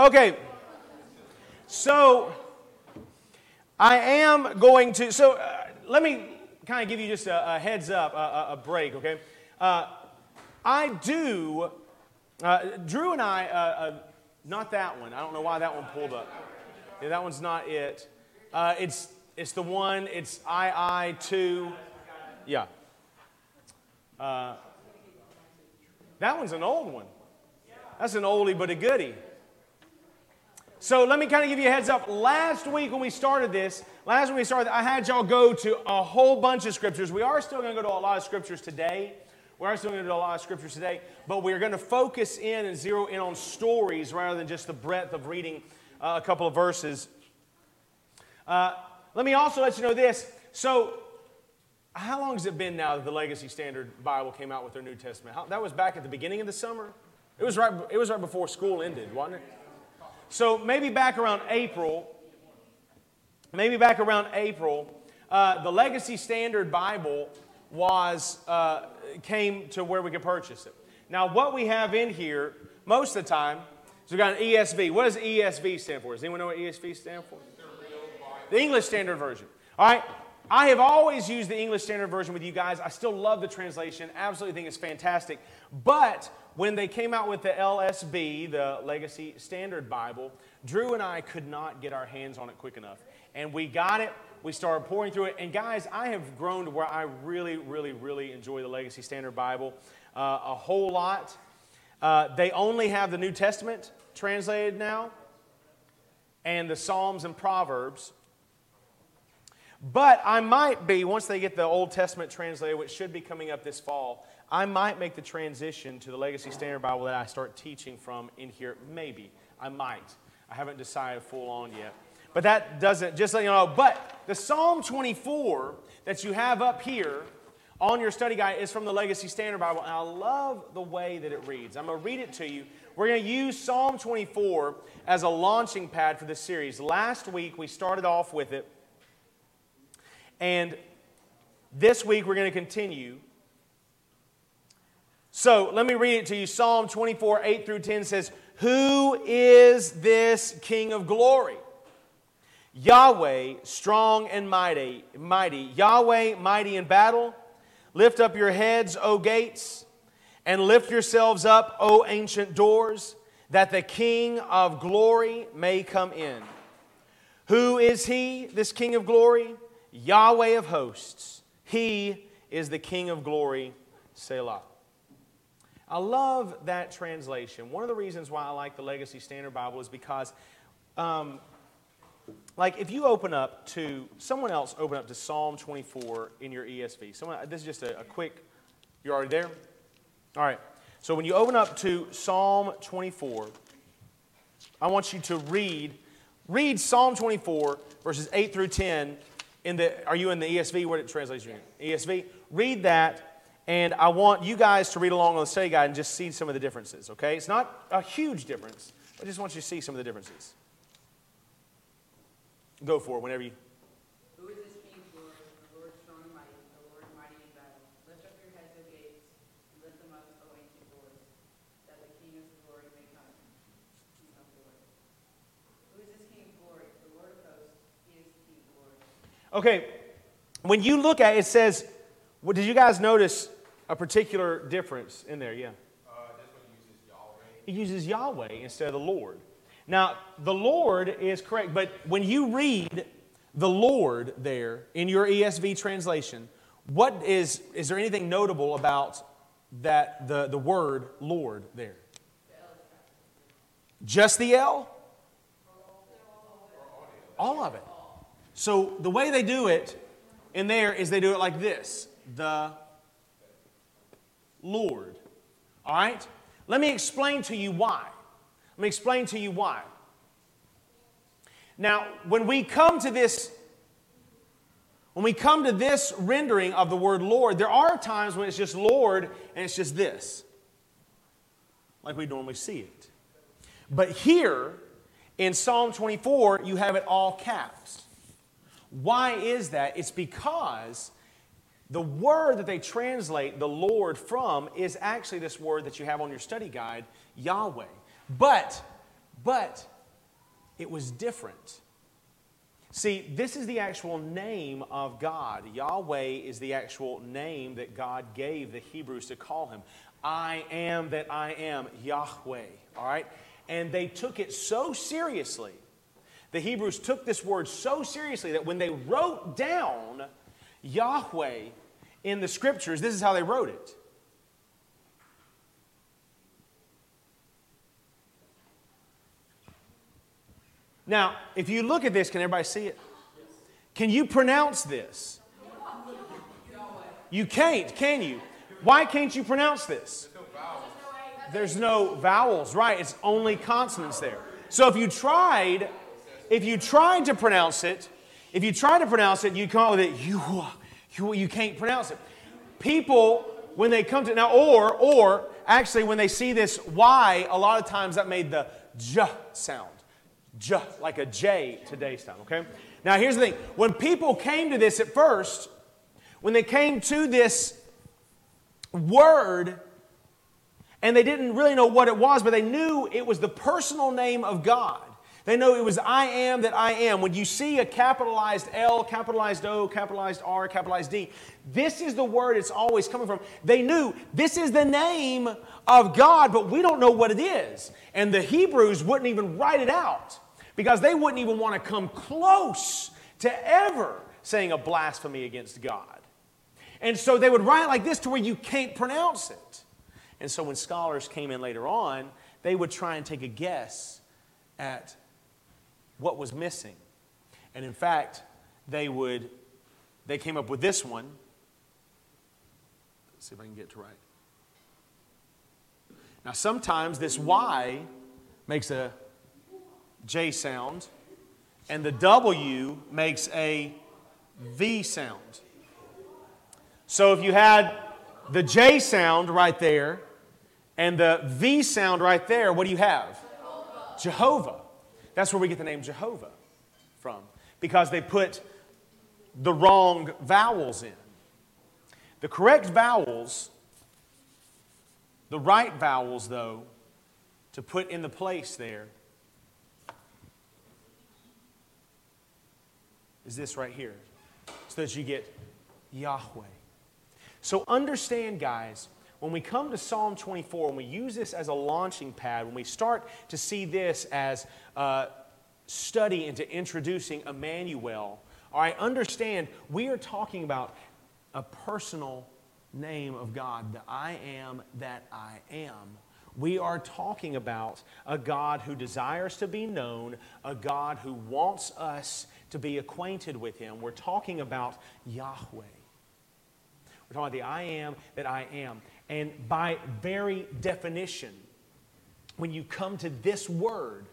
Okay. So I am going to, let me kind of give you just a heads up, a break, okay? Drew and I, not that one. I don't know why that one pulled up. Yeah, that one's not it. It's the one, it's II2. Yeah. That one's an old one. That's an oldie but a goodie. So let me kind of give you a heads up. Last week when we started, I had y'all go to a whole bunch of scriptures. We are still going to go to a lot of scriptures today. But we're going to focus in and zero in on stories rather than just the breadth of reading a couple of verses. Let me also let you know this. So how long has it been now that the Legacy Standard Bible came out with their New Testament? That was back at the beginning of the summer. It was right before school ended, wasn't it? So maybe back around April, the Legacy Standard Bible came to where we could purchase it. Now, what we have in here most of the time is we've got an ESV. What does ESV stand for? Does anyone know what ESV stands for? The English Standard Version. All right. I have always used the English Standard Version with you guys. I still love the translation. Absolutely think it's fantastic. But when they came out with the LSB, the Legacy Standard Bible, Drew and I could not get our hands on it quick enough. And we got it. We started pouring through it. And guys, I have grown to where I really, really, really enjoy the Legacy Standard Bible a whole lot. They only have the New Testament translated now and the Psalms and Proverbs. But I might be, once they get the Old Testament translated, which should be coming up this fall, I might make the transition to the Legacy Standard Bible that I start teaching from in here. Maybe. I might. I haven't decided full on yet. But that doesn't, just let you know. But the Psalm 24 that you have up here on your study guide is from the Legacy Standard Bible. And I love the way that it reads. I'm going to read it to you. We're going to use Psalm 24 as a launching pad for this series. Last week, we started off with it. And this week, we're going to continue. So, let me read it to you. Psalm 24, 8 through 10 says, "Who is this King of glory? Yahweh, strong and mighty. Yahweh, mighty in battle. Lift up your heads, O gates, and lift yourselves up, O ancient doors, that the King of glory may come in. Who is he, this King of glory? Yahweh of hosts. He is the King of glory. Selah." I love that translation. One of the reasons why I like the Legacy Standard Bible is because, if you open up to Psalm 24 in your ESV. This is just a quick, you're already there? All right. So when you open up to Psalm 24, I want you to read Psalm 24, verses 8 through 10. Are you in the ESV? What it translates you in? ESV. Read that. And I want you guys to read along on the study guide and just see some of the differences, okay? It's not a huge difference. I just want you to see some of the differences. Go for it whenever you... "Who is this King of glory? The Lord strong and mighty, the Lord mighty in battle. Lift up your heads, O gates, and lift them up, O ancient doors, that the King of glory may come. Who is this King of glory? The Lord of hosts, he is the King of glory." Okay, when you look at it, it says... Well, did you guys notice a particular difference in there? Yeah. This one uses Yahweh. It uses Yahweh instead of the Lord. Now, the Lord is correct, but when you read the Lord there in your ESV translation, what is there anything notable about that the word Lord there? Just the L? All of it. So the way they do it in there is they do it like this. The Lord. All right? Let me explain to you why. Now, when we come to this rendering of the word Lord, there are times when it's just Lord and it's just this. Like we normally see it. But here in Psalm 24, you have it all caps. Why is that? It's because the word that they translate the Lord from is actually this word that you have on your study guide, Yahweh. But But it was different. See, this is the actual name of God. Yahweh is the actual name that God gave the Hebrews to call him. I am that I am, Yahweh, all right? And they took it so seriously. The Hebrews took this word so seriously that when they wrote down Yahweh in the Scriptures, this is how they wrote it. Now, if you look at this, can everybody see it? Can you pronounce this? You can't, can you? Why can't you pronounce this? There's no vowels, right? It's only consonants there. So if you tried to pronounce it, you'd come up with it. You can't pronounce it. People, when they come to now, or actually when they see this Y, a lot of times that made the J sound. Just like a J today's time, okay? Now, here's the thing. When people came to this at first, when they came to this word, and they didn't really know what it was, but they knew it was the personal name of God. They know it was I am that I am. When you see a capitalized L, capitalized O, capitalized R, capitalized D, this is the word it's always coming from. They knew this is the name of God, but we don't know what it is. And the Hebrews wouldn't even write it out because they wouldn't even want to come close to ever saying a blasphemy against God. And so they would write like this to where you can't pronounce it. And so when scholars came in later on, they would try and take a guess at what was missing. And in fact, they came up with this one. Let's see if I can get it right. Now sometimes this Y makes a J sound, and the W makes a V sound. So if you had the J sound right there and the V sound right there, what do you have? Jehovah. That's where we get the name Jehovah from, because they put the wrong vowels in. The correct vowels, the right vowels, though, to put in the place there is this right here, so that you get Yahweh. So understand, guys, when we come to Psalm 24, when we use this as a launching pad, when we start to see this as a study into introducing Immanuel, all right, understand we are talking about a personal name of God, the I am that I am. We are talking about a God who desires to be known, a God who wants us to be acquainted with him. We're talking about Yahweh. We're talking about the I am that I am. And by very definition, when you come to this word,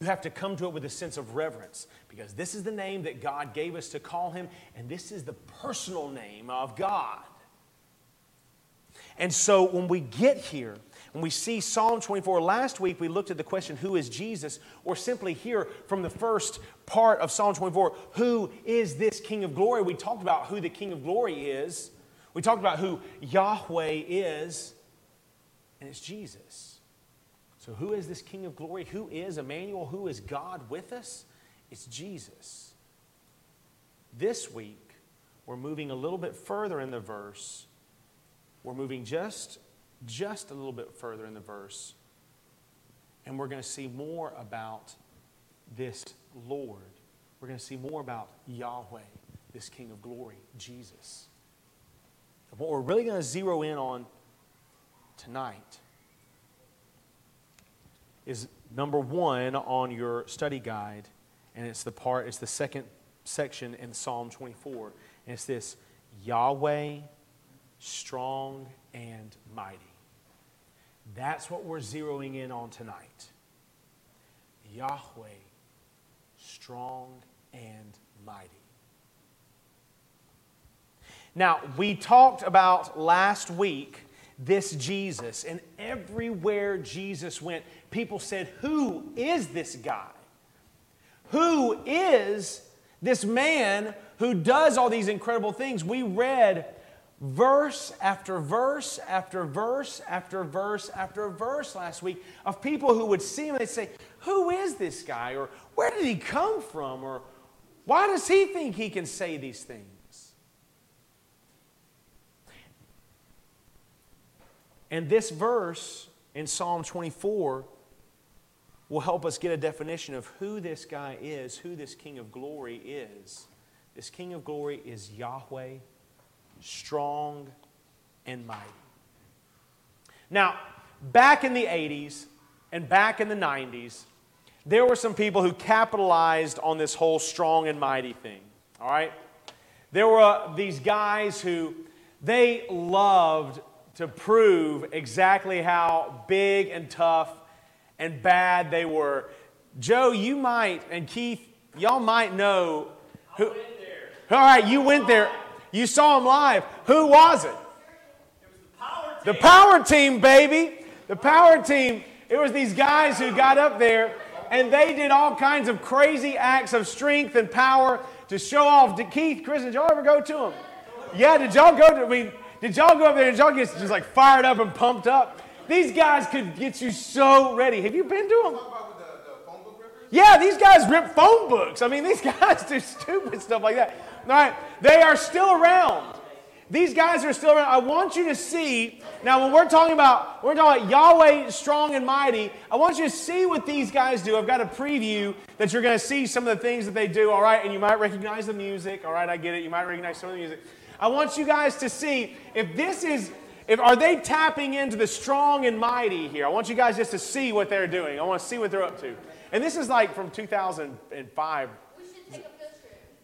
you have to come to it with a sense of reverence, because this is the name that God gave us to call him, and this is the personal name of God. And so when we get here, when we see Psalm 24, last week we looked at the question, who is Jesus? Or simply here from the first part of Psalm 24, who is this King of Glory? We talked about who the King of Glory is. We talked about who Yahweh is, and it's Jesus. So who is this King of Glory? Who is Immanuel? Who is God with us? It's Jesus. This week, we're moving a little bit further in the verse. We're moving just a little bit further in the verse, and we're going to see more about this Lord. We're going to see more about Yahweh, this King of Glory, Jesus. What we're really going to zero in on tonight is number one on your study guide, and it's the second section in Psalm 24, and it's this: Yahweh, strong and mighty. That's what we're zeroing in on tonight. Yahweh, strong and mighty. Now, we talked about last week this Jesus, and everywhere Jesus went, people said, who is this guy? Who is this man who does all these incredible things? We read verse after verse after verse after verse after verse last week of people who would see him and they'd say, who is this guy? Or where did he come from? Or why does he think he can say these things? And this verse in Psalm 24 will help us get a definition of who this guy is, who this King of Glory is. This King of Glory is Yahweh, strong and mighty. Now, back in the 80s and back in the 90s, there were some people who capitalized on this whole strong and mighty thing, all right? There were these guys who, they loved to prove exactly how big and tough and bad they were. Joe, you might, and Keith, y'all might know. Who, I went there. All right, you went there. You saw him live. Who was it? It was the Power Team. The Power Team, baby. The Power Team. It was these guys who got up there, and they did all kinds of crazy acts of strength and power to show off. Did Keith, Chris, did y'all ever go to them? Yeah, did y'all go to, I mean, did y'all go up there and y'all get just like fired up and pumped up? These guys could get you so ready. Have you been to them? Yeah, these guys rip phone books. I mean, these guys do stupid stuff like that. All right, they are still around. These guys are still around. I want you to see, now when we're talking about Yahweh strong and mighty, I want you to see what these guys do. I've got a preview that you're going to see some of the things that they do, all right? And you might recognize the music. All right, I get it. You might recognize some of the music. I want you guys to see if this is, are they tapping into the strong and mighty here? I want you guys just to see what they're doing. I want to see what they're up to. And this is like from 2005. We should take a field trip.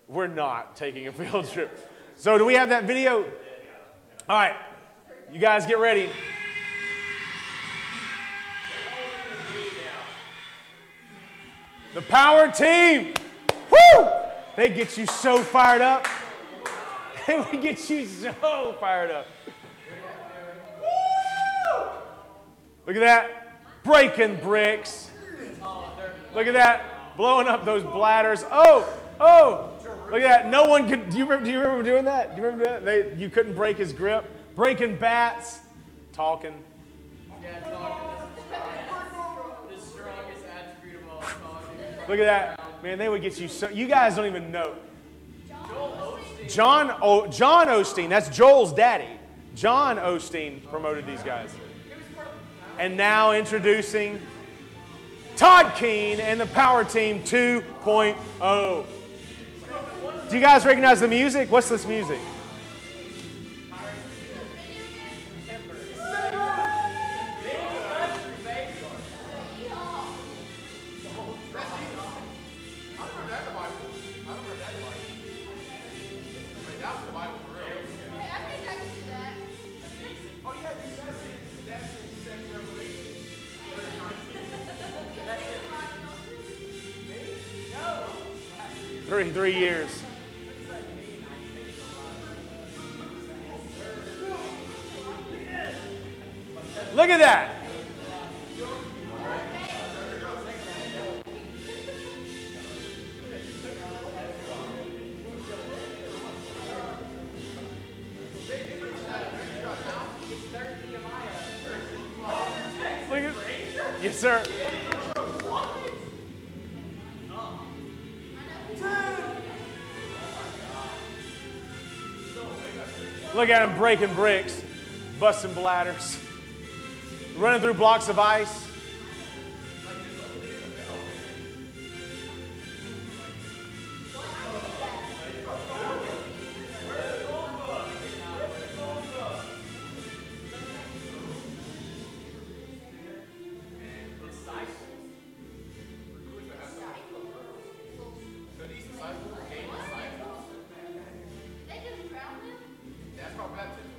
We're not taking a field trip. So do we have that video? All right. You guys get ready. The Power Team. Woo! They get you so fired up. They would get you so fired up. Woo! Look at that. Breaking bricks. Look at that, blowing up those bladders. Oh, oh, look at that. No one could, do you remember doing that? Do you remember that? You couldn't break his grip. Breaking bats, talking. Yeah, talking is the strongest attribute of all talking. Look at that. Man, they would get you so, you guys don't even know. John Osteen, that's Joel's daddy. John Osteen promoted these guys. And now introducing Todd Keene and the Power Team 2.0. Do you guys recognize the music? What's this music? Years. Look at that. Look at, yes, sir. Look at him breaking bricks, busting bladders, running through blocks of ice.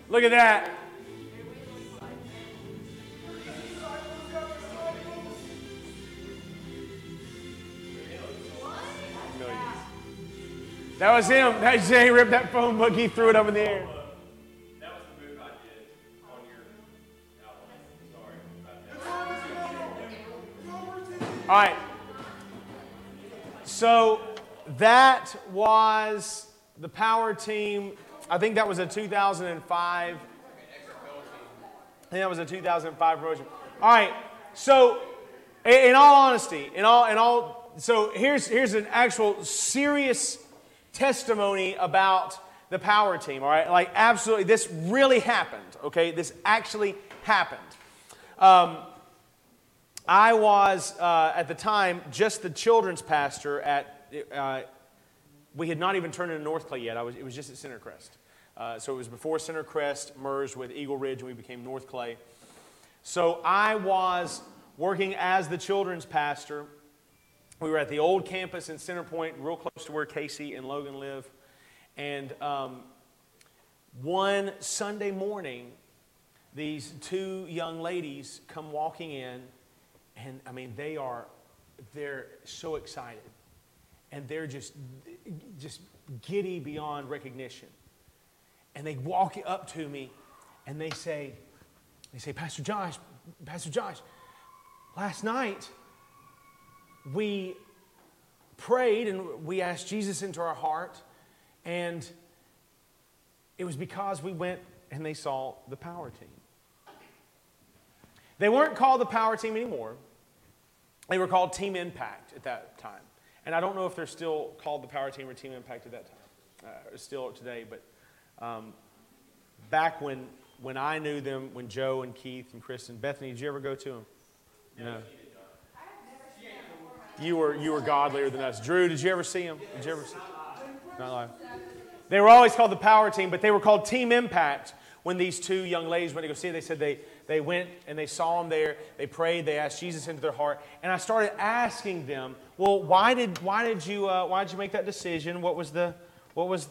Look at that. That was him. That Jay ripped that phone book. He threw it up in the air. That was the move I did on your album. Sorry. All right. So that was the Power Team I think that was a 2005. Promotion. All right. So, in all honesty, so here's an actual serious testimony about the Power Team. All right, like absolutely, this really happened. Okay, this actually happened. I was at the time just the children's pastor at. We had not even turned into North Clay yet. It was just at Centercrest. So it was before Centercrest merged with Eagle Ridge and we became North Clay. So I was working as the children's pastor. We were at the old campus in Center Point, real close to where Casey and Logan live. And one Sunday morning, these two young ladies come walking in. And I mean, they're so excited. And they're just giddy beyond recognition. And they walk up to me, and they say, Pastor Josh, last night we prayed and we asked Jesus into our heart, and it was because we went and they saw the Power Team. They weren't called the Power Team anymore. They were called Team Impact at that time. And I don't know if they're still called the Power Team or Team Impact at that time, still today. But back when I knew them, when Joe and Keith and Chris and Bethany, did you ever go to them? No. You were godlier than us. Drew, did you ever see them? Did you ever see them? Not live. They were always called the Power Team, but they were called Team Impact. When these two young ladies went to go see it, they said they went and they saw him there. They prayed. They asked Jesus into their heart. And I started asking them, well, why did you make that decision? What was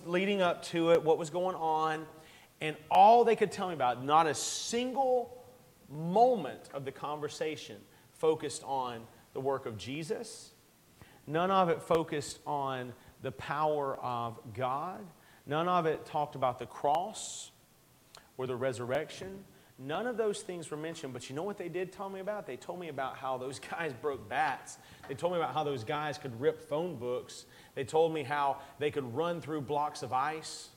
leading up to it? What was going on? And all they could tell me about, not a single moment of the conversation focused on the work of Jesus. None of it focused on the power of God. None of it talked about the cross or the resurrection. None of those things were mentioned, but you know what they did tell me about? They told me about how those guys broke bats. They told me about how those guys could rip phone books. They told me how they could run through blocks of ice,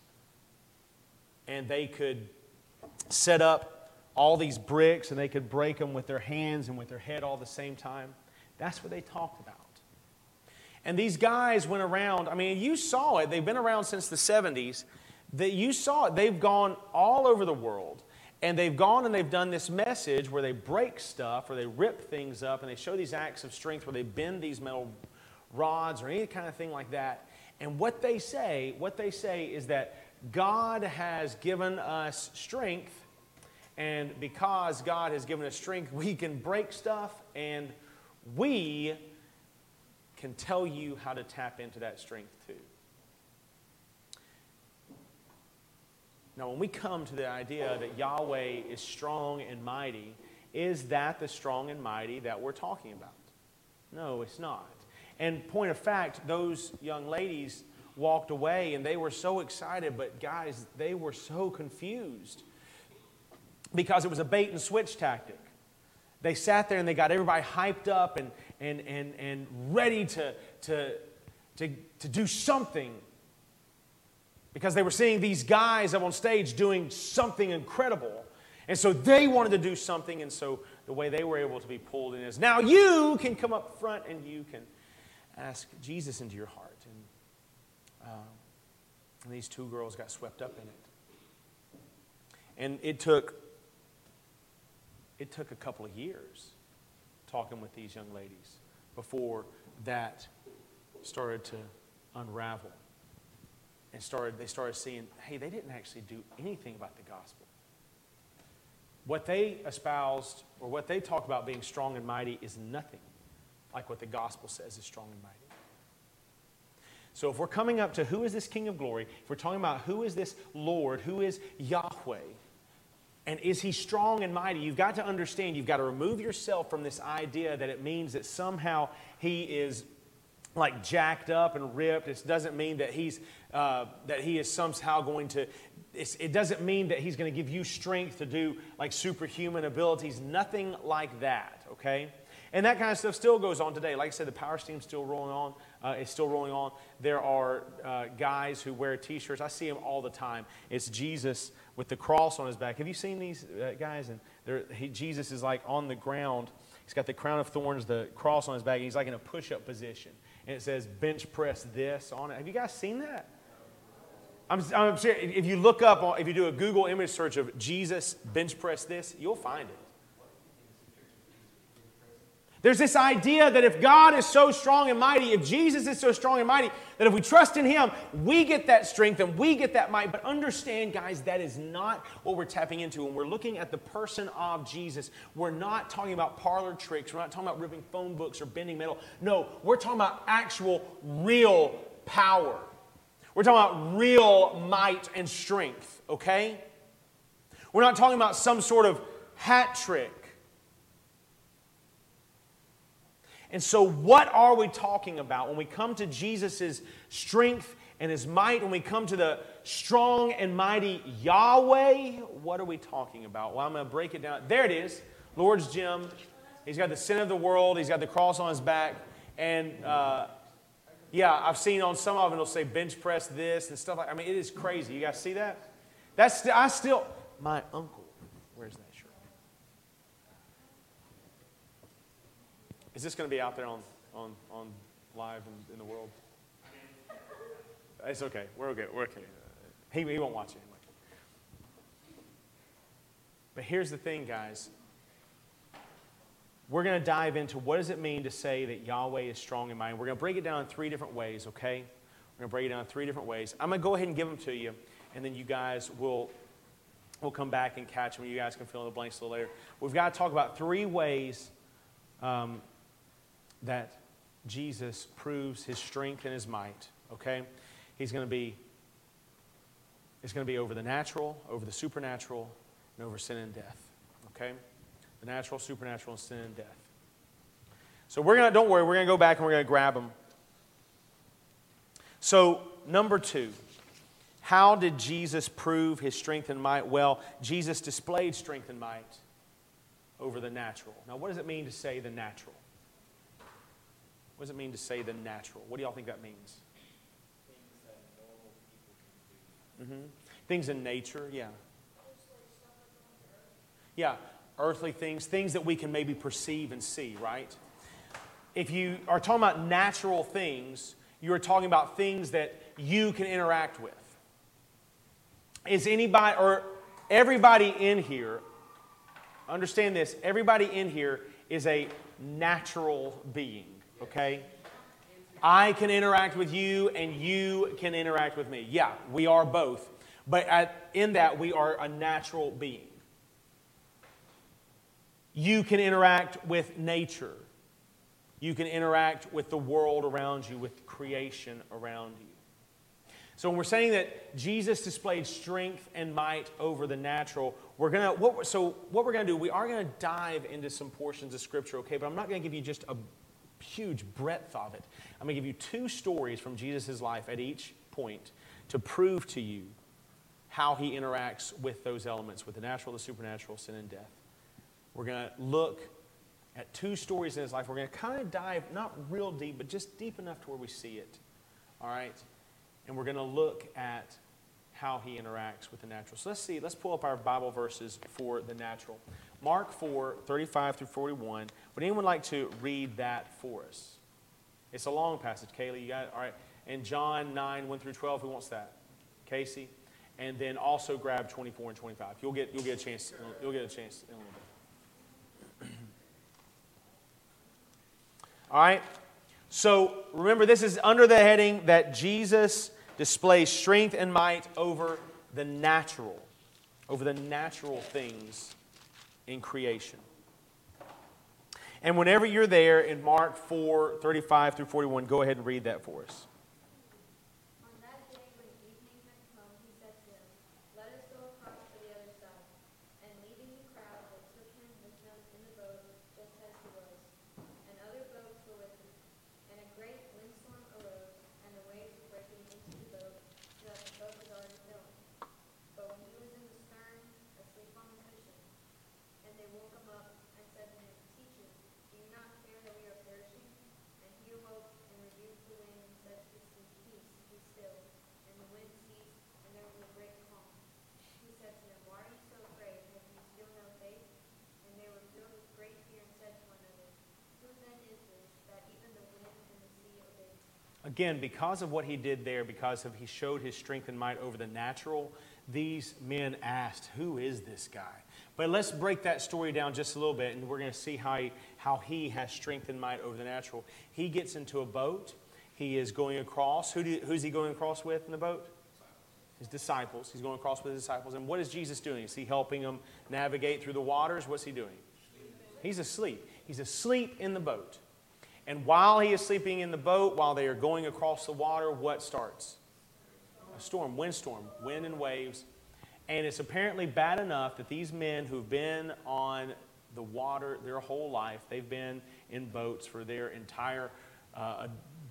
and they could set up all these bricks, and they could break them with their hands and with their head all at the same time. That's what they talked about. And these guys went around. I mean, you saw it. They've been around since the 70s. That you saw it. They've gone all over the world, and they've gone and they've done this message where they break stuff or they rip things up, and they show these acts of strength where they bend these metal rods or any kind of thing like that. And what they say is that God has given us strength, and because God has given us strength, we can break stuff, and we can tell you how to tap into that strength too. Now, when we come to the idea that Yahweh is strong and mighty, is that the strong and mighty that we're talking about? No, it's not. And point of fact, those young ladies walked away and they were so excited, but guys, they were so confused because it was a bait and switch tactic. They sat there and they got everybody hyped up and ready to do something. Because they were seeing these guys up on stage doing something incredible. And so they wanted to do something. And so the way they were able to be pulled in is, now you can come up front and you can ask Jesus into your heart. And these two girls got swept up in it. And it took a couple of years talking with these young ladies before that started to unravel. And they started seeing, hey, they didn't actually do anything about the gospel. What they espoused, or what they talk about being strong and mighty, is nothing like what the gospel says is strong and mighty. So if we're coming up to who is this King of Glory, if we're talking about who is this Lord, who is Yahweh, and is he strong and mighty, you've got to understand, you've got to remove yourself from this idea that it means that somehow he is like jacked up and ripped. It doesn't mean that he is somehow going to. It doesn't mean that he's going to give you strength to do like superhuman abilities. Nothing like that. Okay, And that kind of stuff still goes on today. Like I said, the Power Team's still rolling on. It's still rolling on. There are guys who wear T-shirts. I see them all the time. It's Jesus with the cross on his back. Have you seen these guys? And Jesus is like on the ground. He's got the crown of thorns, the cross on his back, and he's like in a push-up position. And it says bench press this on it. Have you guys seen that? I'm serious. If you look up, if you do a Google image search of Jesus bench press this, you'll find it. There's this idea that if God is so strong and mighty, if Jesus is so strong and mighty, that if we trust in Him, we get that strength and we get that might. But understand, guys, that is not what we're tapping into. When we're looking at the person of Jesus, we're not talking about parlor tricks. We're not talking about ripping phone books or bending metal. No, we're talking about actual, real power. We're talking about real might and strength, okay? We're not talking about some sort of hat trick. And so what are we talking about when we come to Jesus' strength and His might, when we come to the strong and mighty Yahweh? What are we talking about? Well, I'm going to break it down. There it is, Lord's Gym. He's got the sin of the world. He's got the cross on his back. And, I've seen on some of them, it'll say bench press this and stuff like that. I mean, it is crazy. You guys see that? My uncle, where's that? Is this going to be out there on live in the world? It's okay. We're okay. We're okay. He won't watch it anyway. But here's the thing, guys. We're going to dive into what does it mean to say that Yahweh is strong and mighty. We're going to break it down in three different ways, okay? We're going to break it down in three different ways. I'm going to go ahead and give them to you, and then you guys will come back and catch them. You guys can fill in the blanks a little later. We've got to talk about three ways that Jesus proves His strength and His might, okay? It's going to be over the natural, over the supernatural, and over sin and death, okay? The natural, supernatural, and sin and death. So don't worry, we're going to go back and we're going to grab them. So, number 2, how did Jesus prove His strength and might? Well, Jesus displayed strength and might over the natural. Now, what does it mean to say the natural? What does it mean to say the natural? What do y'all think that means? Things that normal people can do. Mm-hmm. Things in nature, yeah. Yeah, earthly things, things that we can maybe perceive and see, right? If you are talking about natural things, you are talking about things that you can interact with. Is anybody or everybody in here, understand this, everybody in here is a natural being. Okay? I can interact with you, and you can interact with me. Yeah, we are both. But in that, we are a natural being. You can interact with nature. You can interact with the world around you, with creation around you. So when we're saying that Jesus displayed strength and might over the natural, what we're going to do, we are going to dive into some portions of Scripture, okay? But I'm not going to give you just a huge breadth of it. I'm going to give you 2 stories from Jesus' life at each point to prove to you how He interacts with those elements, with the natural, the supernatural, sin, and death. We're going to look at 2 stories in His life. We're going to kind of dive, not real deep, but just deep enough to where we see it. All right? And we're going to look at how He interacts with the natural. So let's pull up our Bible verses for the natural. Mark 4, 35 through 41. Would anyone like to read that for us? It's a long passage, Kaylee. You got it? All right. And John 9, 1 through 12. Who wants that? Casey. And then also grab 24 and 25. You'll get a chance. You'll get a chance in a little bit. All right. So remember, this is under the heading that Jesus displays strength and might over the natural things in creation. And whenever you're there in Mark 4, 35 through 41, go ahead and read that for us. On that day when evening had come, He said to them, "Let us go across to the other side." And leaving the crowd, they took Him with them in the boat, just as He was. And other boats were with Him. And a great windstorm arose, and the waves were breaking into the boat, so that the boat was already filling. But when He was in the stern, asleep on the cushion, and they woke Him up and said to Him, "Teacher, do you not care Again, because of what he did there, because of he showed his strength and might over the natural, these men asked, who is this guy? But let's break that story down just a little bit, and we're going to see how he has strength and might over the natural. He gets into a boat. He is going across. Who's he going across with in the boat? His disciples. He's going across with his disciples. And what is Jesus doing? Is he helping them navigate through the waters? What's he doing? He's asleep. He's asleep in the boat. And while he is sleeping in the boat, while they are going across the water, what starts? A storm, windstorm, wind and waves. And it's apparently bad enough that these men who've been on the water their whole life, they've been in boats for their entire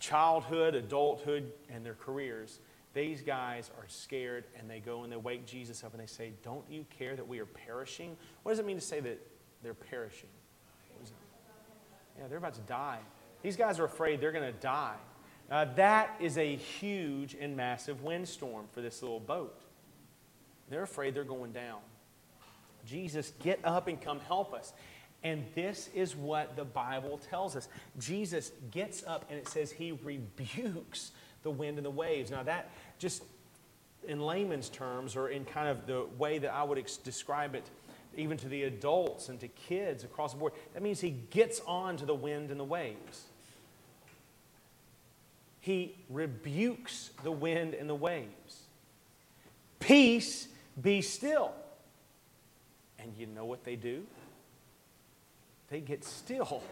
childhood, adulthood, and their careers. These guys are scared, and they go and they wake Jesus up, and they say, don't you care that we are perishing? What does it mean to say that they're perishing? Yeah, they're about to die. These guys are afraid they're going to die. That is a huge and massive windstorm for this little boat. They're afraid they're going down. Jesus, get up and come help us. And this is what the Bible tells us. Jesus gets up, and it says he rebukes the wind and the waves. Now that, just in layman's terms, or in kind of the way that I would describe it, even to the adults and to kids across the board, that means he gets on to the wind and the waves. He rebukes the wind and the waves. Peace, be still. And you know what they do? They get still.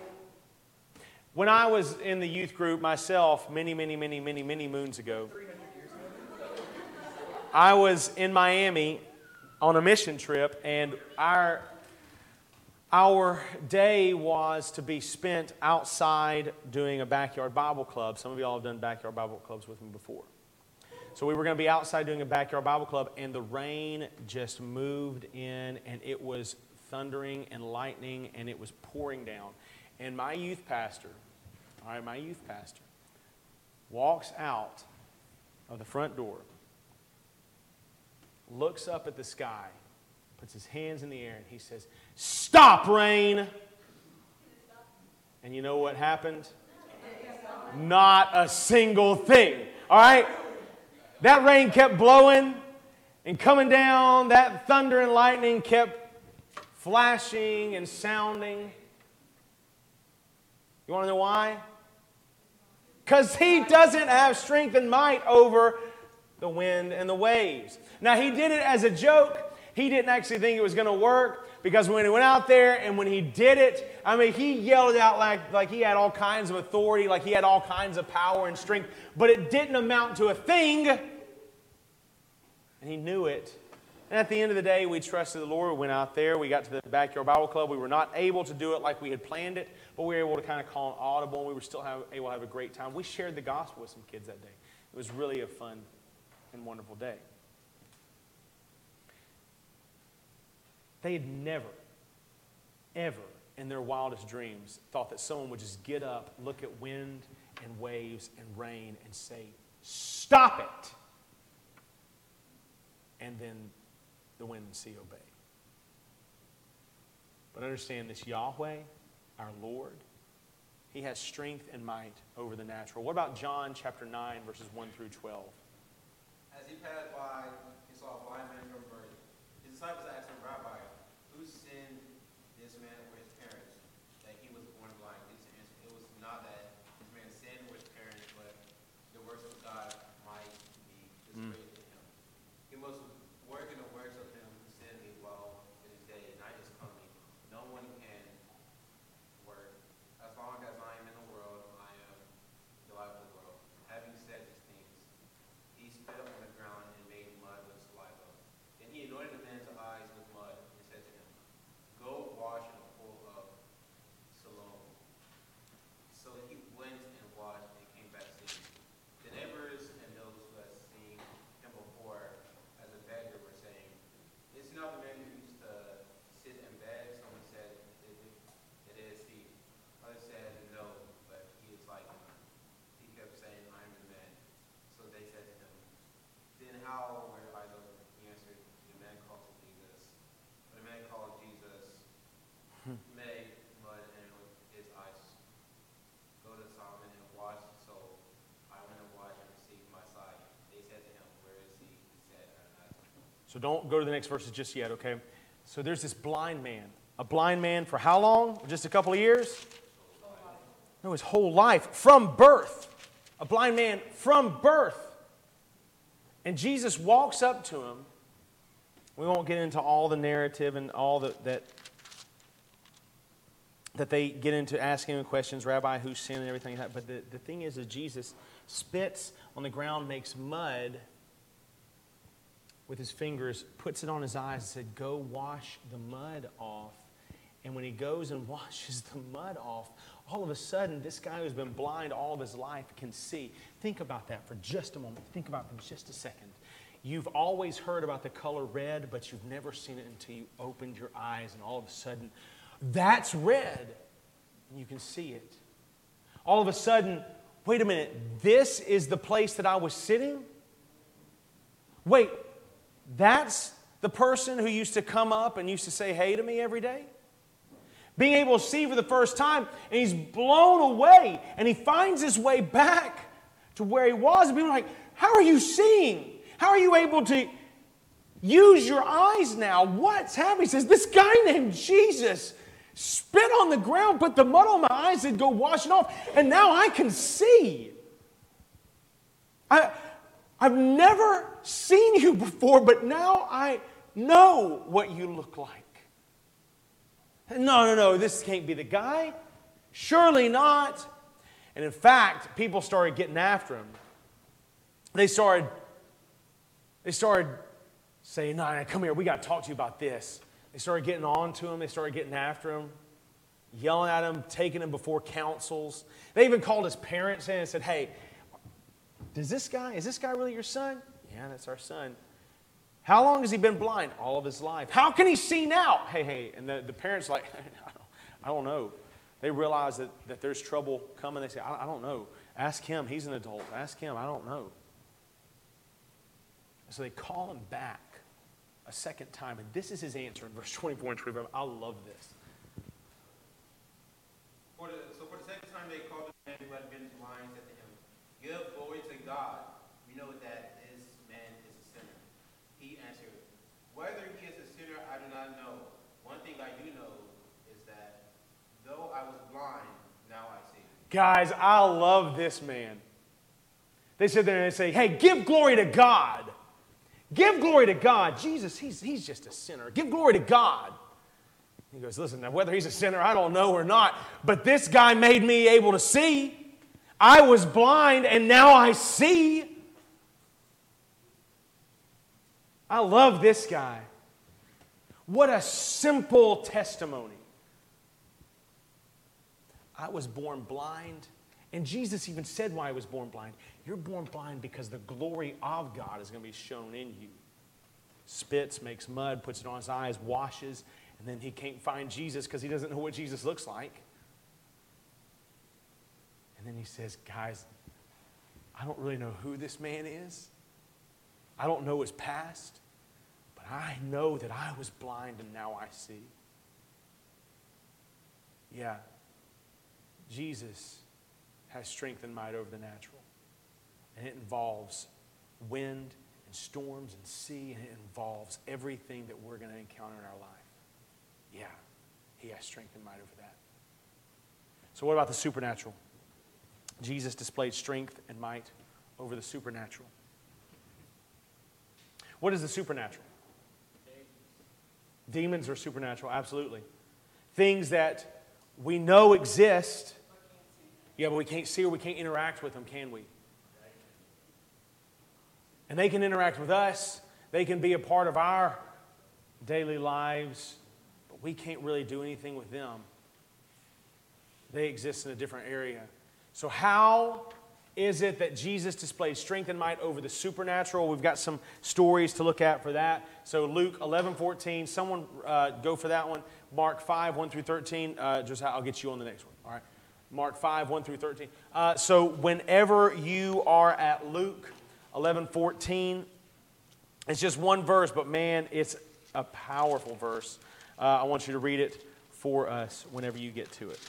When I was in the youth group myself many moons ago, I was in Miami on a mission trip, and our day was to be spent outside doing a backyard Bible club. Some of y'all have done backyard Bible clubs with me before. So we were going to be outside doing a backyard Bible club, and the rain just moved in, and it was thundering and lightning, and it was pouring down. And my youth pastor walks out of the front door, looks up at the sky, puts his hands in the air, and he says, "Stop, rain!" And you know what happened? Not a single thing. All right? That rain kept blowing and coming down. That thunder and lightning kept flashing and sounding. You want to know why? Because he doesn't have strength and might over the wind and the waves. Now, he did it as a joke. He didn't actually think it was going to work, because when he went out there and when he did it, I mean, he yelled it out like he had all kinds of authority, like he had all kinds of power and strength, but it didn't amount to a thing. And he knew it. And at the end of the day, we trusted the Lord. We went out there. We got to the Backyard Bible Club. We were not able to do it like we had planned it, but we were able to kind of call an audible, and we were still able to have a great time. We shared the gospel with some kids that day. It was really a fun and wonderful day. They had never, ever in their wildest dreams thought that someone would just get up, look at wind and waves and rain and say, "Stop it!" And then the wind and sea obey. But understand this, Yahweh, our Lord, he has strength and might over the natural. What about John chapter 9, verses 1 through 12? As he passed by, he saw a blind man converted. His disciples asked him, "Rabbi, who sinned, this man or his parents, that he was born blind?" Jesus answered, "It was not that this man sinned or his parents, but the works of God might be displayed in him. He must work in the works of him who sinned while it is day, and night is coming. No one can work. As long as I am in the world, I am the light of the world." Having said these things, he spit on the ground and made mud with saliva. And he anointed the man's eyes with So don't go to the next verses just yet, okay? So there's this blind man. A blind man for how long? Just a couple of years? No, his whole life. From birth. A blind man from birth. And Jesus walks up to him. We won't get into all the narrative and all that they get into asking him questions, Rabbi, who's sinned and everything like that. But the thing is Jesus spits on the ground, makes mud with his fingers, puts it on his eyes, and said, go wash the mud off. And when he goes and washes the mud off, all of a sudden, this guy who's been blind all of his life can see. Think about that for just a moment. Think about it for just a second. You've always heard about the color red, but you've never seen it until you opened your eyes, and all of a sudden, that's red, and you can see it. All of a sudden, wait a minute, this is the place that I was sitting? Wait, that's the person who used to come up and used to say hey to me every day? Being able to see for the first time, and he's blown away, and he finds his way back to where he was. And people are like, how are you seeing? How are you able to use your eyes now? What's happening? He says, this guy named Jesus spit on the ground, put the mud on my eyes, and go wash it off, and now I can see. I've never seen you before, but now I know what you look like. No, this can't be the guy. Surely not. And in fact, people started getting after him. They started saying, no, come here, we got to talk to you about this. They started getting on to him. They started getting after him, yelling at him, taking him before councils. They even called his parents in and said, hey, is this guy really your son? Yeah, that's our son. How long has he been blind? All of his life. How can he see now? Hey. And the parents are like, I don't know. They realize that there's trouble coming. They say, I don't know. Ask him. He's an adult. Ask him. I don't know. So they call him back a second time. And this is his answer in verse 24 and 25. I love this. So for the second time they called the man who had been blind and said to him, give glory to God. We know that. Whether he is a sinner, I do not know. One thing I do know is that though I was blind, now I see. Guys, I love this man. They sit there and they say, hey, give glory to God. Give glory to God. Jesus, he's just a sinner. Give glory to God. He goes, listen, now whether he's a sinner, I don't know or not, but this guy made me able to see. I was blind and now I see. I love this guy. What a simple testimony. I was born blind, and Jesus even said why he was born blind. You're born blind because the glory of God is going to be shown in you. Spits, makes mud, puts it on his eyes, washes, and then he can't find Jesus because he doesn't know what Jesus looks like. And then he says, guys, I don't really know who this man is. I don't know his past, but I know that I was blind and now I see. Yeah, Jesus has strength and might over the natural. And it involves wind and storms and sea, and it involves everything that we're going to encounter in our life. Yeah, he has strength and might over that. So what about the supernatural? Jesus displayed strength and might over the supernatural. What is the supernatural? Demons are supernatural, absolutely. Things that we know exist, yeah, but we can't see or we can't interact with them, can we? And they can interact with us. They can be a part of our daily lives, but we can't really do anything with them. They exist in a different area. So how is it that Jesus displayed strength and might over the supernatural? We've got some stories to look at for that. So Luke 11:14, someone go for that one. Mark 5, 1 through 13. Josiah, I'll get you on the next one. All right. Mark 5, 1 through 13. So whenever you are at Luke 11:14, it's just one verse, but man, it's a powerful verse. I want you to read it for us whenever you get to it.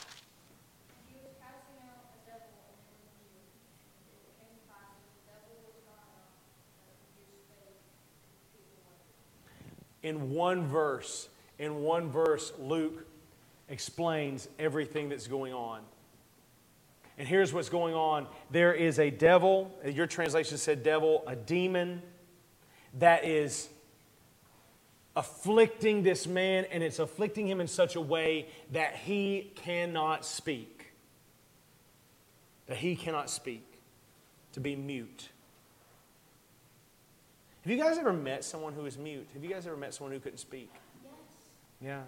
In one verse, Luke explains everything that's going on. And here's what's going on. There is a devil, your translation said devil, a demon that is afflicting this man, and it's afflicting him in such a way that he cannot speak. That he cannot speak. To be mute. Have you guys ever met someone who is mute? Have you guys ever met someone who couldn't speak? Yes.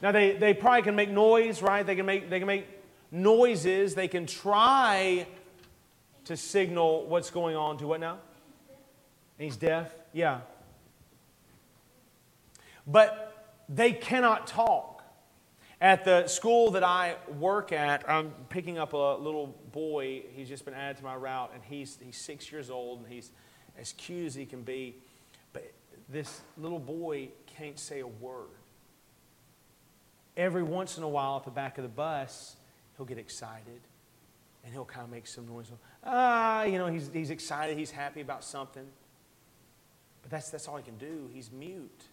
Yeah. Now they probably can make noise, right? They can make noises. They can try to signal what's going on to what now? And he's deaf. Yeah. But they cannot talk. At the school that I work at, I'm picking up a little boy. He's just been added to my route, and he's 6 years old, and he's as cute as he can be, but this little boy can't say a word. Every once in a while at the back of the bus, he'll get excited, and he'll kind of make some noise. He's excited, he's happy about something. But that's all he can do. He's mute.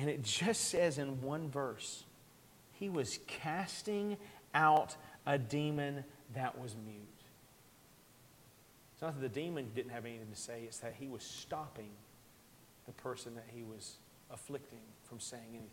And it just says in one verse, he was casting out a demon that was mute. It's not that the demon didn't have anything to say. It's that he was stopping the person that he was afflicting from saying anything.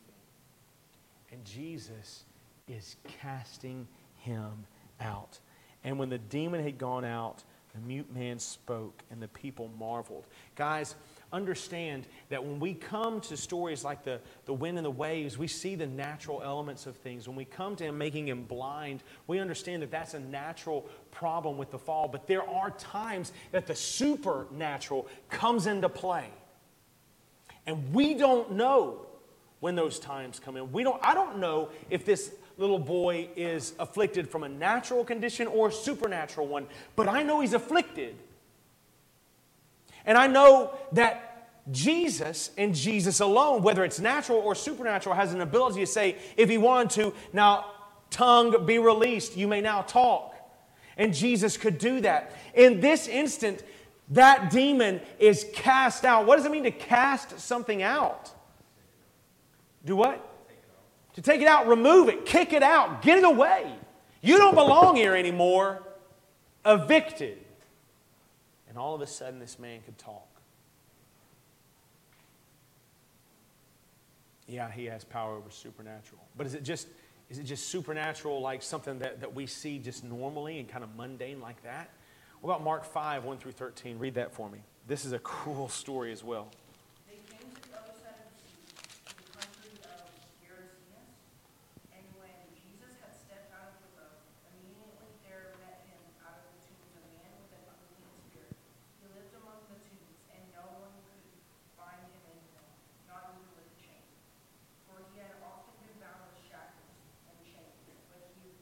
And Jesus is casting him out. And when the demon had gone out, the mute man spoke, and the people marveled. Guys, understand that when we come to stories like the wind and the waves, we see the natural elements of things. When we come to him making him blind, we understand that that's a natural problem with the fall. But there are times that the supernatural comes into play. And we don't know when those times come in. I don't know if this little boy is afflicted from a natural condition or a supernatural one, but I know he's afflicted. And I know that Jesus and Jesus alone, whether it's natural or supernatural, has an ability to say, if he wanted to, now tongue be released, you may now talk. And Jesus could do that. In this instant, that demon is cast out. What does it mean to cast something out? Do what? To take it out, remove it, kick it out, get it away. You don't belong here anymore. Evicted. And all of a sudden, this man could talk. Yeah, he has power over supernatural. But is it just supernatural, like something that we see just normally and kind of mundane like that? What about Mark 5, 1 through 13? Read that for me. This is a cruel story as well. They came to the other side of the country of Gerasenes, and when Jesus had stepped out of the road, immediately there met him out of the tombs a man with an unclean spirit. He lived among the tombs, and no one could bind him anymore, not even with a chain. For he had often been bound with shackles and chains, but he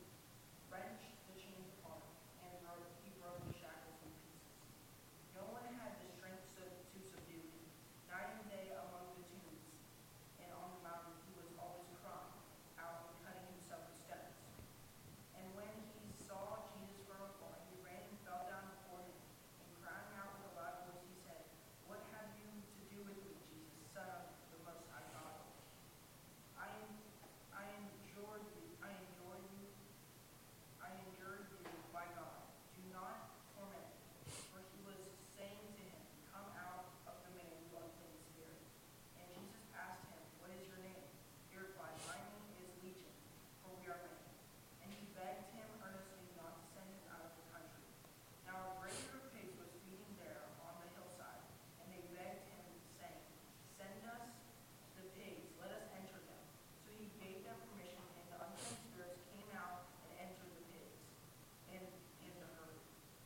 wrenched the chains apart, and he broke the shackles in pieces. No one had the strength to subdue him. Night and day among the tombs and on the mountain, he was always crying out and cutting himself with stones. And when he saw Jesus from afar, he ran and fell down before him, and crying out with a loud voice, he said, "What have you to do with me, Jesus, Son of the Most High God? I adjure you by God, do not torment me." For he was saying to him, "Come out of the man, you unclean spirit." And Jesus asked him, "What is your name?" He replied, "My name is Legion, for we are many." And he begged him earnestly not to send him out of the country. Now a great group of pigs was feeding there on the hillside, and they begged him, saying, "Send us the pigs, let us enter them." So he gave them permission, and the unclean spirits came out and entered the pigs, and in the herd,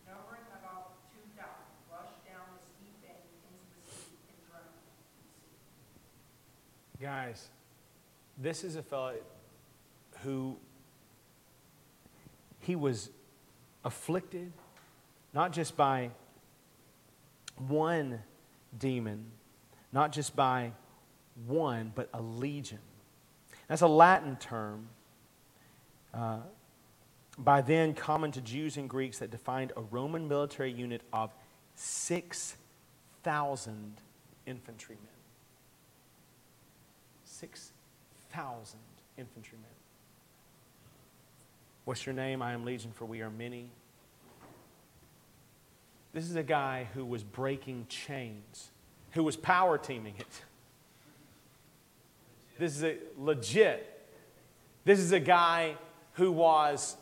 numbering about 2,000, rushed down the steep bank into the sea and drowned in the sea. Guys, this is a fella who, he was afflicted not just by one demon, not just by one, but a legion. That's a Latin term, by then common to Jews and Greeks, that defined a Roman military unit of 6,000. 6,000 infantrymen. 6,000 infantrymen. What's your name? I am Legion, for we are many. This is a guy who was breaking chains, who was power teaming it. This is a legit. This is a guy who was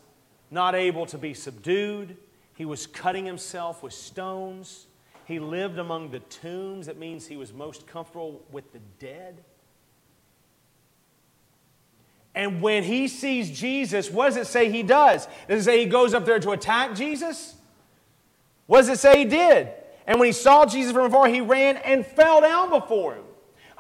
not able to be subdued. He was cutting himself with stones. He lived among the tombs. That means he was most comfortable with the dead. And when he sees Jesus, what does it say he does? Does it say he goes up there to attack Jesus? What does it say he did? And when he saw Jesus from afar, he ran and fell down before him.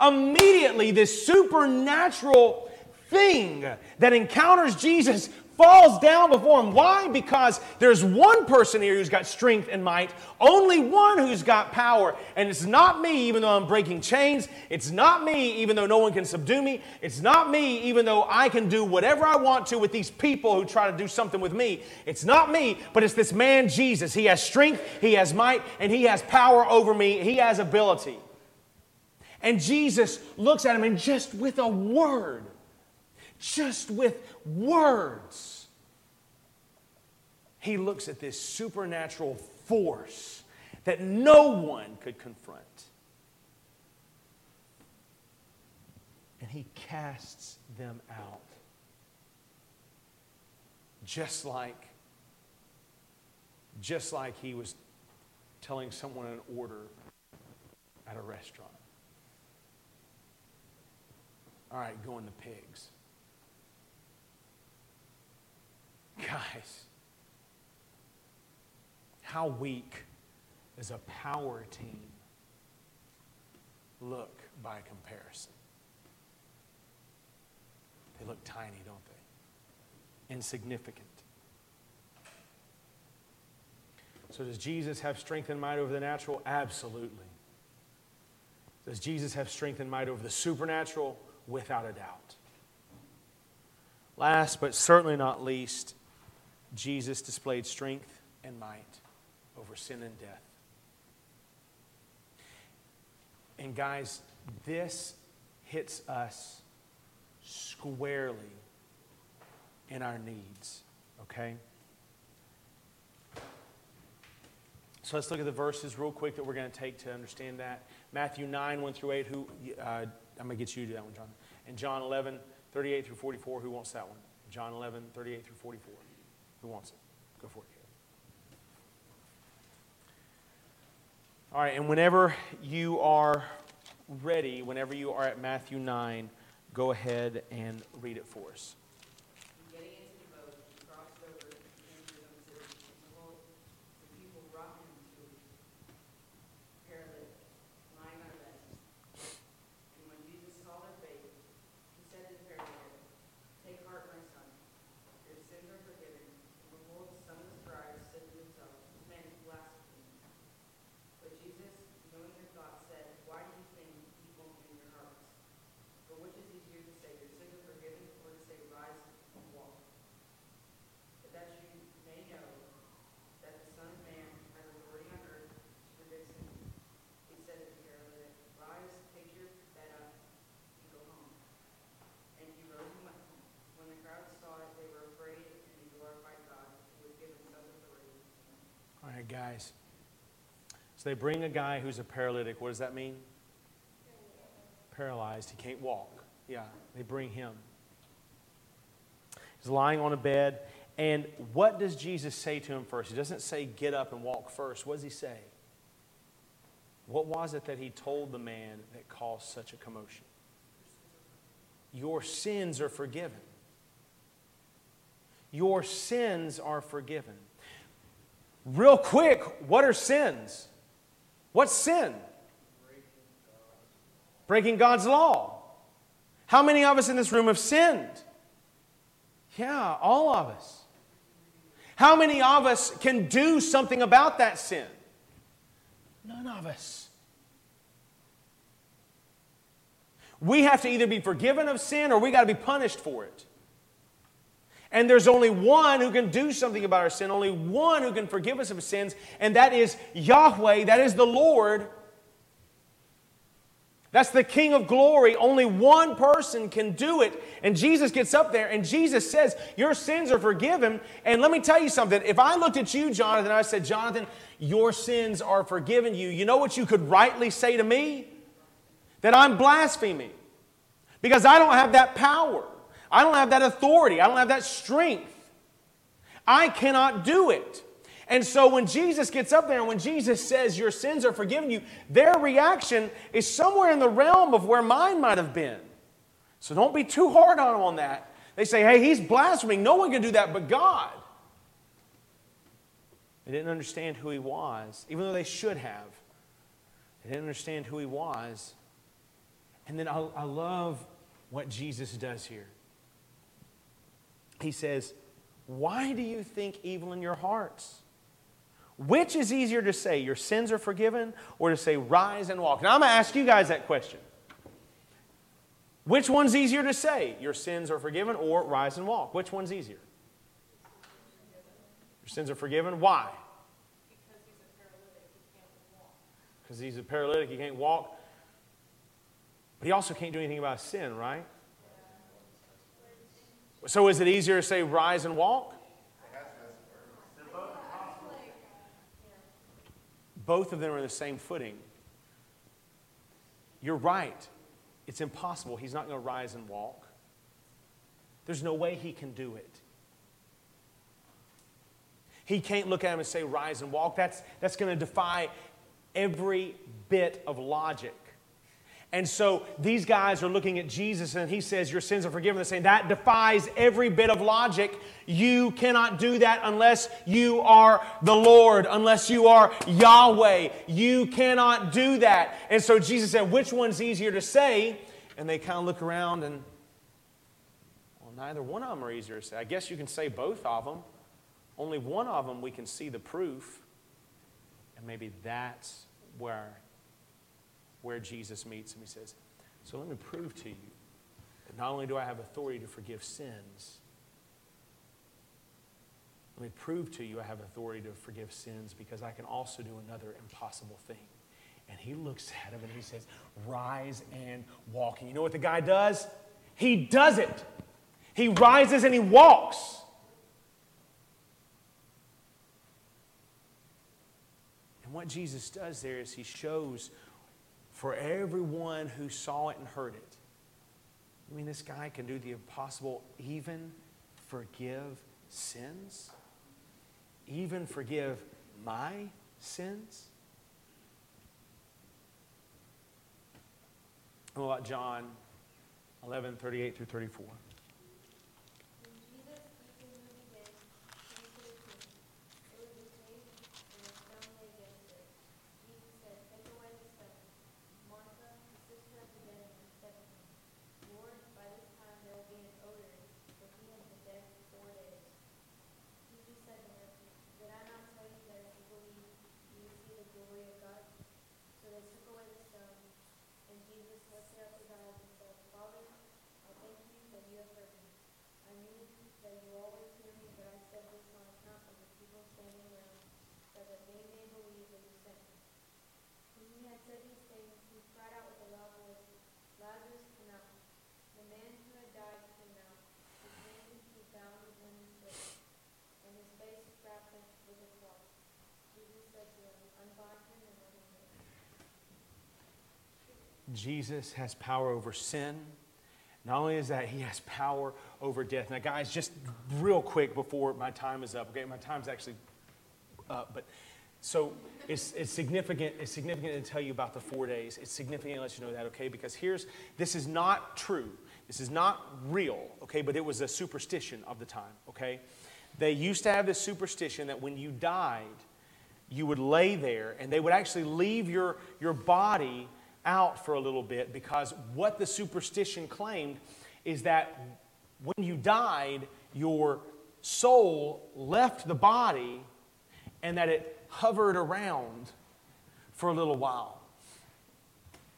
Immediately, this supernatural thing that encounters Jesus falls down before him. Why? Because there's one person here who's got strength and might, only one who's got power. And it's not me, even though I'm breaking chains. It's not me, even though no one can subdue me. It's not me, even though I can do whatever I want to with these people who try to do something with me. It's not me, but it's this man, Jesus. He has strength, he has might, and he has power over me. He has ability. And Jesus looks at him, and just with a word, just with words, he looks at this supernatural force that no one could confront. And he casts them out. Just like he was telling someone an order at a restaurant. All right, go in the pigs. Guys, how weak does a power team look by comparison? They look tiny, don't they? Insignificant. So does Jesus have strength and might over the natural? Absolutely. Does Jesus have strength and might over the supernatural? Without a doubt. Last but certainly not least, Jesus displayed strength and might over sin and death. And guys, this hits us squarely in our needs, okay? So let's look at the verses real quick that we're going to take to understand that. Matthew 9, 1 through 8, I'm going to get you to that one, John. And John 11, 38 through 44, who wants that one? John 11, 38 through 44. Who wants it? Go for it. All right, and whenever you are ready, whenever you are at Matthew 9, go ahead and read it for us. Getting into the boat, he crossed over and entered on the sea. Behold, the people brought him to him, paralytic, lying on a bed. And when Jesus saw their faith, he said to the paralytic, "Take heart, my son, your sins are forgiven." And behold, some of the scribes said to themselves, "This man is blaspheming." But Jesus, knowing their thoughts, said, "Why do you think evil in your hearts? For which is easier to say, your sins are forgiven, or to say, rise and walk? But that you may know that the Son of Man has authority on earth to forgive sins." He said to the paralytic, "Rise, take your bed up, and go home." And he rose and went home. When the crowd saw it, they were afraid, and they glorified God, who had given them authority. All right, guys. They bring a guy who's a paralytic. What does that mean? Paralyzed. He can't walk. Yeah, they bring him. He's lying on a bed. And what does Jesus say to him first? He doesn't say, get up and walk first. What does he say? What was it that he told the man that caused such a commotion? Your sins are forgiven. Your sins are forgiven. Real quick, what are sins? What's sin? Breaking God's law. How many of us in this room have sinned? Yeah, all of us. How many of us can do something about that sin? None of us. We have to either be forgiven of sin or we got to be punished for it. And there's only one who can do something about our sin, only one who can forgive us of sins, and that is Yahweh, that is the Lord, That's the King of Glory. Only one person can do it. And Jesus gets up there and Jesus says, your sins are forgiven. And let me tell you something. If I looked at you, Jonathan, and I said, Jonathan, your sins are forgiven you, you know what you could rightly say to me? That I'm blaspheming. Because I don't have that power. I don't have that authority. I don't have that strength. I cannot do it. And so when Jesus gets up there and when Jesus says your sins are forgiven you, their reaction is somewhere in the realm of where mine might have been. So don't be too hard on them on that. They say, hey, he's blaspheming. No one can do that but God. They didn't understand who he was, even though they should have. They didn't understand who he was. And then I love what Jesus does here. He says, why do you think evil in your hearts? Which is easier to say, your sins are forgiven, or to say, rise and walk? Now, I'm going to ask you guys that question. Which one's easier to say, your sins are forgiven, or rise and walk? Which one's easier? Your sins are forgiven. Why? Because he's a paralytic, he can't walk. But he also can't do anything about sin, right? So is it easier to say, rise and walk? Both of them are in the same footing. You're right. It's impossible. He's not going to rise and walk. There's no way he can do it. He can't look at him and say, rise and walk. That's going to defy every bit of logic. And so these guys are looking at Jesus and he says, your sins are forgiven. They're saying, that defies every bit of logic. You cannot do that unless you are the Lord, unless you are Yahweh. You cannot do that. And so Jesus said, which one's easier to say? And they kind of look around and, well, neither one of them are easier to say. I guess you can say both of them. Only one of them we can see the proof. And maybe that's where Jesus meets him. He says, so let me prove to you that not only do I have authority to forgive sins, let me prove to you I have authority to forgive sins because I can also do another impossible thing. And he looks at him and he says, rise and walk. And you know what the guy does? He does it. He rises and he walks. And what Jesus does there is he shows for everyone who saw it and heard it. I mean, this guy can do the impossible, even forgive sins? Even forgive my sins? What about John 11, 38 through 34? Jesus has power over sin. Not only is that, he has power over death. Now, guys, just real quick before my time is up. Okay, my time's actually up, but so it's significant. It's significant to tell you about the 4 days. It's significant to let you know that, okay? Because this is not true. This is not real, okay? But it was a superstition of the time, okay? They used to have this superstition that when you died, you would lay there, and they would actually leave your body out for a little bit, because what the superstition claimed is that when you died, your soul left the body and that it hovered around for a little while.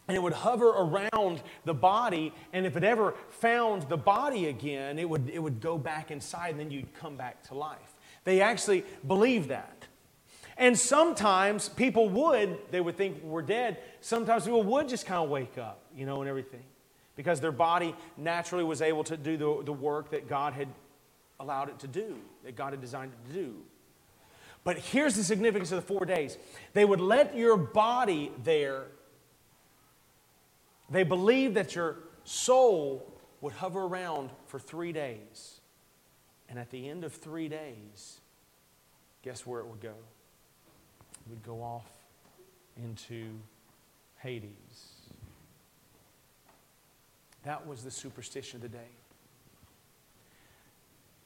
And it would hover around the body, and if it ever found the body again, it would go back inside, and then you'd come back to life. They actually believed that. And sometimes people would, they would think we're dead. Sometimes people would just kind of wake up, you know, and everything. Because their body naturally was able to do the work that God had allowed it to do, that God had designed it to do. But here's the significance of the 4 days. They would let your body there. They believed that your soul would hover around for 3 days. And at the end of 3 days, guess where it would go? It would go off into Hades. That was the superstition of the day.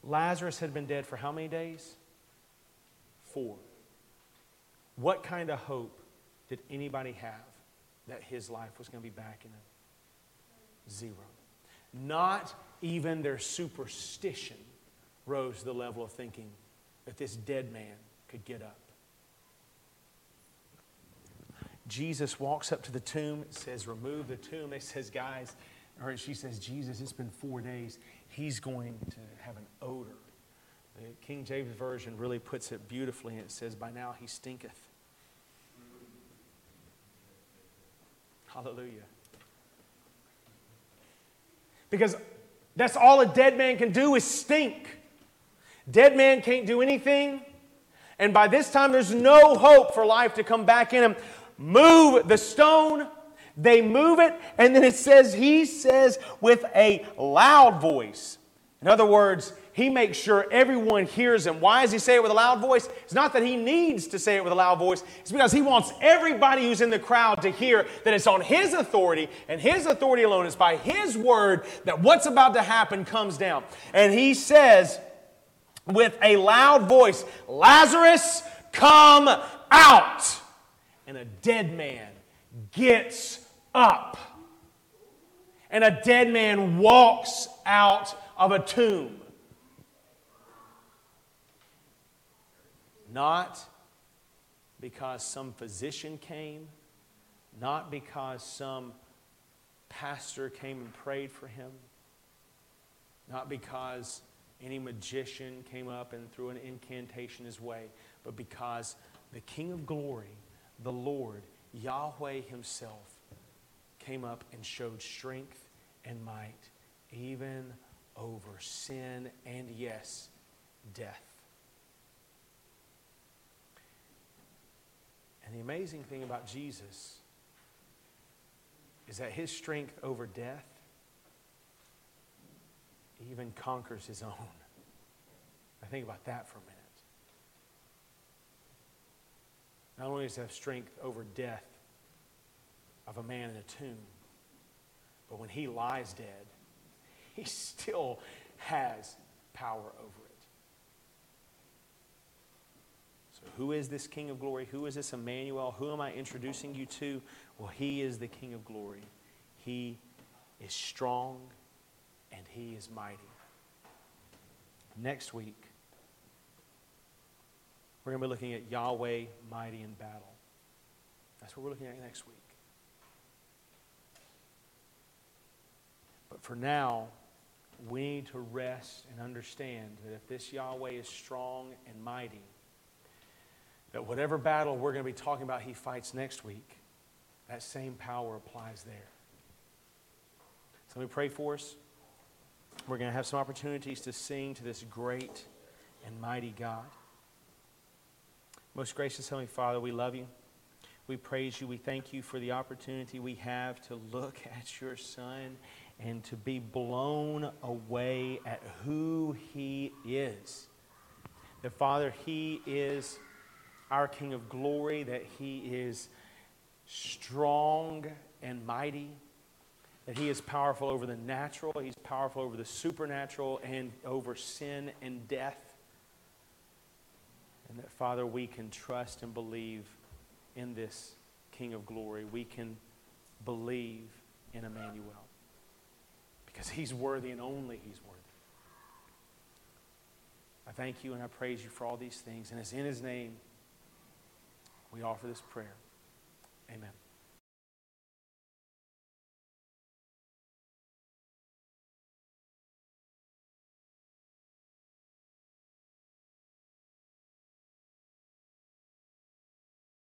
Lazarus had been dead for how many days? 4. What kind of hope did anybody have that his life was going to be back in it? 0. Not even their superstition rose to the level of thinking that this dead man could get up. Jesus walks up to the tomb, says, remove the tomb. They says, guys, or she says, Jesus, it's been 4 days. He's going to have an odor. The King James Version really puts it beautifully, and it says, by now he stinketh. Hallelujah. Because that's all a dead man can do is stink. Dead man can't do anything. And by this time, there's no hope for life to come back in him. Move the stone. They move it, and then it says, he says with a loud voice. In other words, he makes sure everyone hears him. Why does he say it with a loud voice? It's not that he needs to say it with a loud voice. It's because he wants everybody who's in the crowd to hear that it's on his authority, and his authority alone is by his word that what's about to happen comes down. And he says with a loud voice, Lazarus, come out. And a dead man gets up. And a dead man walks out of a tomb. Not because some physician came, not because some pastor came and prayed for him, not because any magician came up and threw an incantation his way, but because the King of Glory, the Lord, Yahweh himself, came up and showed strength and might, even over sin and, yes, death. And the amazing thing about Jesus is that his strength over death even conquers his own. Now think about that for a minute. Not only does he have strength over death of a man in a tomb, but when he lies dead, he still has power over it. So who is this King of Glory? Who is this Immanuel? Who am I introducing you to? Well, he is the King of Glory. He is strong and he is mighty. Next week, we're going to be looking at Yahweh, mighty in battle. That's what we're looking at next week. But for now, we need to rest and understand that if this Yahweh is strong and mighty, that whatever battle we're going to be talking about he fights next week, that same power applies there. So let me pray for us. We're going to have some opportunities to sing to this great and mighty God. Most gracious Heavenly Father, we love you. We praise you. We thank you for the opportunity we have to look at your Son and to be blown away at who he is. That, Father, he is our King of Glory, that he is strong and mighty, that he is powerful over the natural, he's powerful over the supernatural, and over sin and death. And that, Father, we can trust and believe in this King of Glory. We can believe in Immanuel because he's worthy and only he's worthy. I thank you and I praise you for all these things. And it's in his name we offer this prayer. Amen.